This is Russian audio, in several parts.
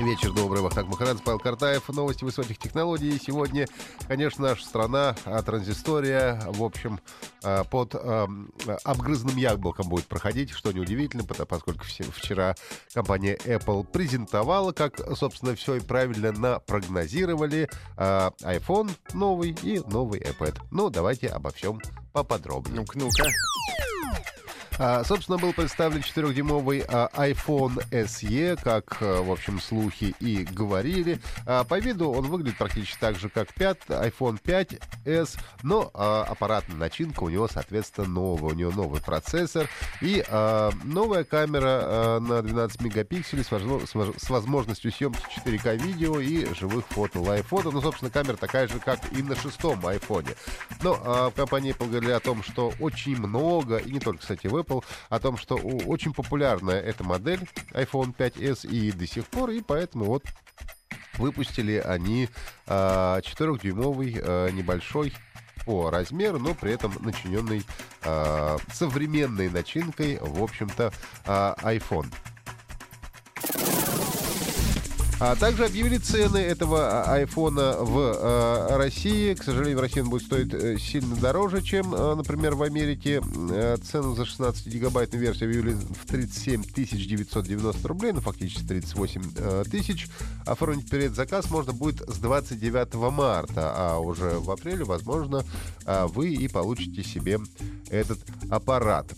Вечер добрый, Вахтанг Махаранс, Павел Картаев, новости высоких технологий. Сегодня, конечно, наша страна, транзистория, в общем, под обгрызным яблоком будет проходить, что неудивительно, поскольку вчера компания Apple презентовала, как, собственно, все и правильно напрогнозировали, iPhone новый и новый iPad. Ну, давайте обо всем поподробнее. Ну-ка. Собственно, был представлен 4-дюймовый iPhone SE, как, в общем, слухи и говорили. По виду он выглядит практически так же, как iPhone 5S, но аппаратная начинка у него, соответственно, новая. У него новый процессор и новая камера на 12 мегапикселей с возможностью съемки 4К видео и живых фото, Live Photo. Ну, собственно, камера такая же, как и на 6-м iPhone. Но в компании Apple говорили о том, что очень много, и не только, кстати, в Apple, о том, что очень популярна эта модель iPhone 5s и до сих пор, и поэтому вот выпустили они 4-дюймовый небольшой по размеру, но при этом начиненный современной начинкой, в общем-то, iPhone. А также объявили цены этого айфона в России. К сожалению, в России он будет стоить сильно дороже, чем, например, в Америке. Цену за 16-гигабайтную версию объявили в 37 990 рублей, ну, фактически 38 тысяч. Оформить предзаказ можно будет с 29 марта, а уже в апреле, возможно, вы и получите себе этот аппарат.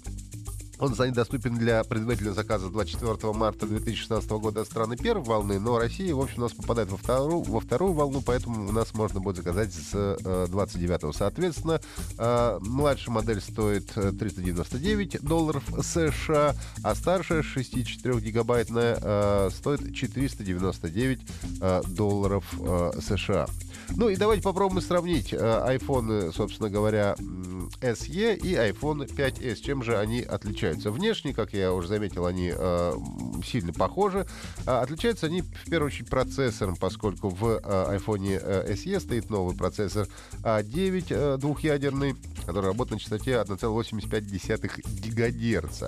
Он станет доступен для предварительного заказа 24 марта 2016 года от страны первой волны, но Россия, в общем, у нас попадает во вторую волну, поэтому у нас можно будет заказать с 29. Соответственно, младшая модель стоит $399 США, а старшая 64-гигабайтная стоит $499 долларов США. Ну и давайте попробуем сравнить iPhone, собственно говоря, SE и iPhone 5s. Чем же они отличаются? Внешне, как я уже заметил, они сильно похожи. Отличаются они, в первую очередь, процессором, поскольку в iPhone SE стоит новый процессор A9 двухъядерный, который работает на частоте 1,85 ГГц.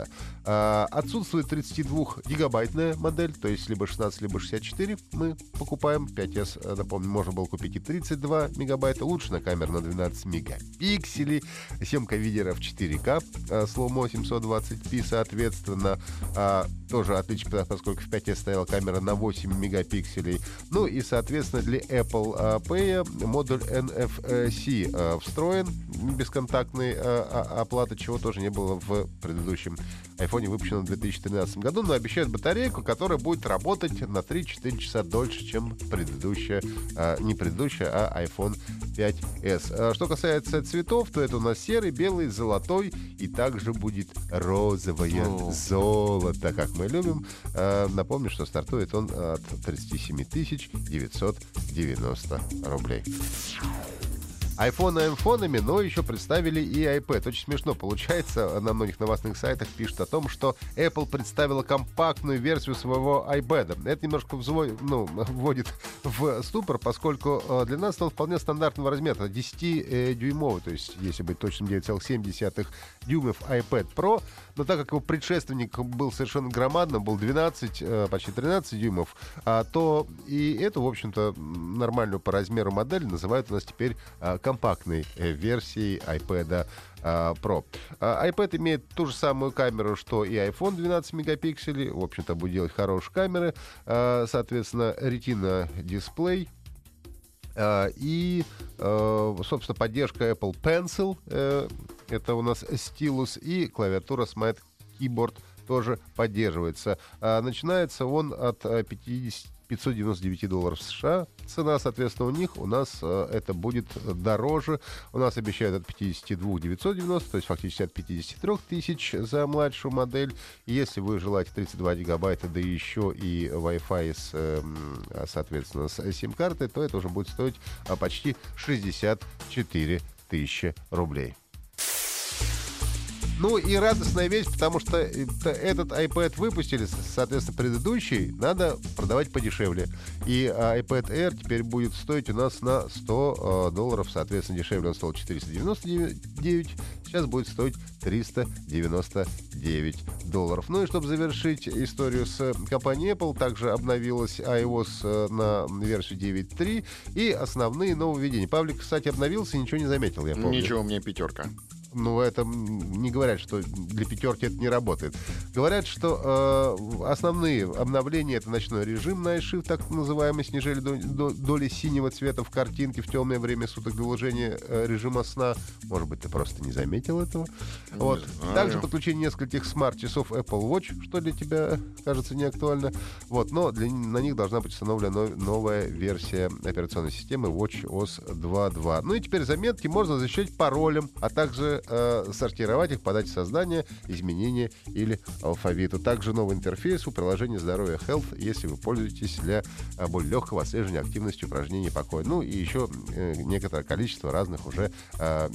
Отсутствует 32-гигабайтная модель, то есть либо 16, либо 64 мы покупаем. 5s, напомню, можно было купить и 32 мегабайта. Улучшена камера на 12 мегапикселей. Съемка видео в 4К, слоумо 720p, соответственно. Тоже отличие, поскольку в 5S стояла камера на 8 мегапикселей. Ну и, соответственно, для Apple Pay модуль NFC встроен, бесконтактной оплаты, чего тоже не было в предыдущем iPhone, выпущенном в 2013 году, но обещают батарейку, которая будет работать на 3-4 часа дольше, чем предыдущая, не предыдущая, а iPhone 5S. Что касается цветов, то это у нас серый, белый, золотой и также будет розовое золото, как мы любим. Напомню, что стартует он от 37 990 рублей. Айфонами, но еще представили и iPad. Очень смешно получается. На многих новостных сайтах пишут о том, что Apple представила компактную версию своего iPad. Это немножко вводит в ступор, поскольку для нас стал вполне стандартного размера. 10-дюймовый, то есть, если быть точным, 9,7 дюймов iPad Pro. Но так как его предшественник был совершенно громадным, был 12, почти 13 дюймов, то и эту, в общем-то, нормальную по размеру модель называют у нас теперь компактной версией iPad Pro. iPad имеет ту же самую камеру, что и iPhone 12 мегапикселей. В общем-то, будет делать хорошие камеры. Соответственно, Retina Display. И, собственно, поддержка Apple Pencil. Это у нас стилус. И клавиатура Smart Keyboard тоже поддерживается. Начинается он от 50 599 долларов США. Цена, соответственно, у них, у нас это будет дороже. У нас обещают от 52 990, то есть фактически от 53 тысяч за младшую модель. Если вы желаете 32 гигабайта, да еще и Wi-Fi, соответственно, с сим-картой, то это уже будет стоить почти 64 тысячи рублей. Ну и радостная вещь, потому что этот iPad выпустили, соответственно, предыдущий, надо продавать подешевле. И iPad Air теперь будет стоить у нас на $100, соответственно, дешевле. Он стоил 499, сейчас будет стоить $399. Ну и чтобы завершить историю с компанией Apple, также обновилась iOS на версию 9.3 и основные нововведения. Павлик, кстати, обновился, ничего не заметил, я помню. Ничего, у меня пятерка. Ну, это не говорят, что для пятерки это не работает. Говорят, что основные обновления — это ночной режим, Night Shift, так называемый, снижали доли синего цвета в картинке в темное время суток для улучшения режима сна. Может быть, ты просто не заметил этого. Вот. Также подключение нескольких смарт-часов Apple Watch, что для тебя кажется неактуально. Вот. Но на них должна быть установлена новая версия операционной системы Watch OS 2.2. Ну и теперь заметки можно защищать паролем, а также сортировать их по дате создания, изменения или алфавиту. Также новый интерфейс у приложения «Здоровье Health», если вы пользуетесь для более легкого отслеживания активности упражнений покоя. Ну и еще некоторое количество разных уже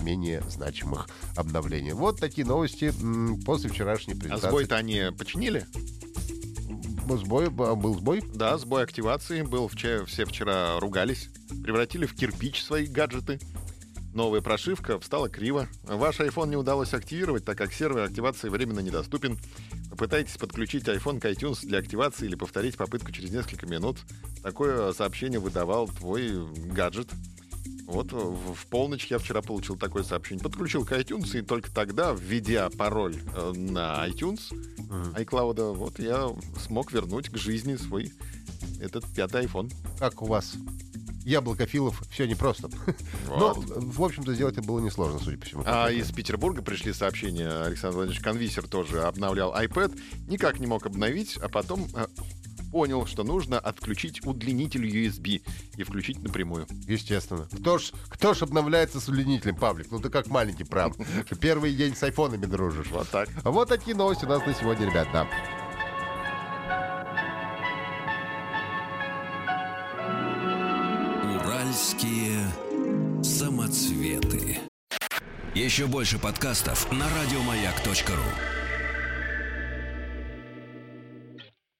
менее значимых обновлений. Вот такие новости после вчерашней презентации. А сбой-то они починили? Был сбой? Да, сбой активации был. Все вчера ругались, превратили в кирпич свои гаджеты. Новая прошивка встала криво. Ваш iPhone не удалось активировать, так как сервер активации временно недоступен. Попытайтесь подключить iPhone к iTunes для активации или повторить попытку через несколько минут. Такое сообщение выдавал твой гаджет. Вот в полночь я вчера получил такое сообщение. Подключил к iTunes, и только тогда, введя пароль на iTunes, iCloud, вот я смог вернуть к жизни свой этот пятый iPhone. Как у вас? Яблокофилов, все непросто. Вот. Но, в общем-то, сделать это было несложно, судя по всему. А из Петербурга пришли сообщения. Александр Владимирович Конвисер тоже обновлял iPad. Никак не мог обновить, а потом понял, что нужно отключить удлинитель USB и включить напрямую. Естественно. Кто ж обновляется с удлинителем, Павлик? Ну ты как маленький, прав. Первый день с айфонами дружишь. Вот так. Вот такие новости у нас на сегодня, ребята. Уральские самоцветы. Еще больше подкастов на радиомаяк.ру.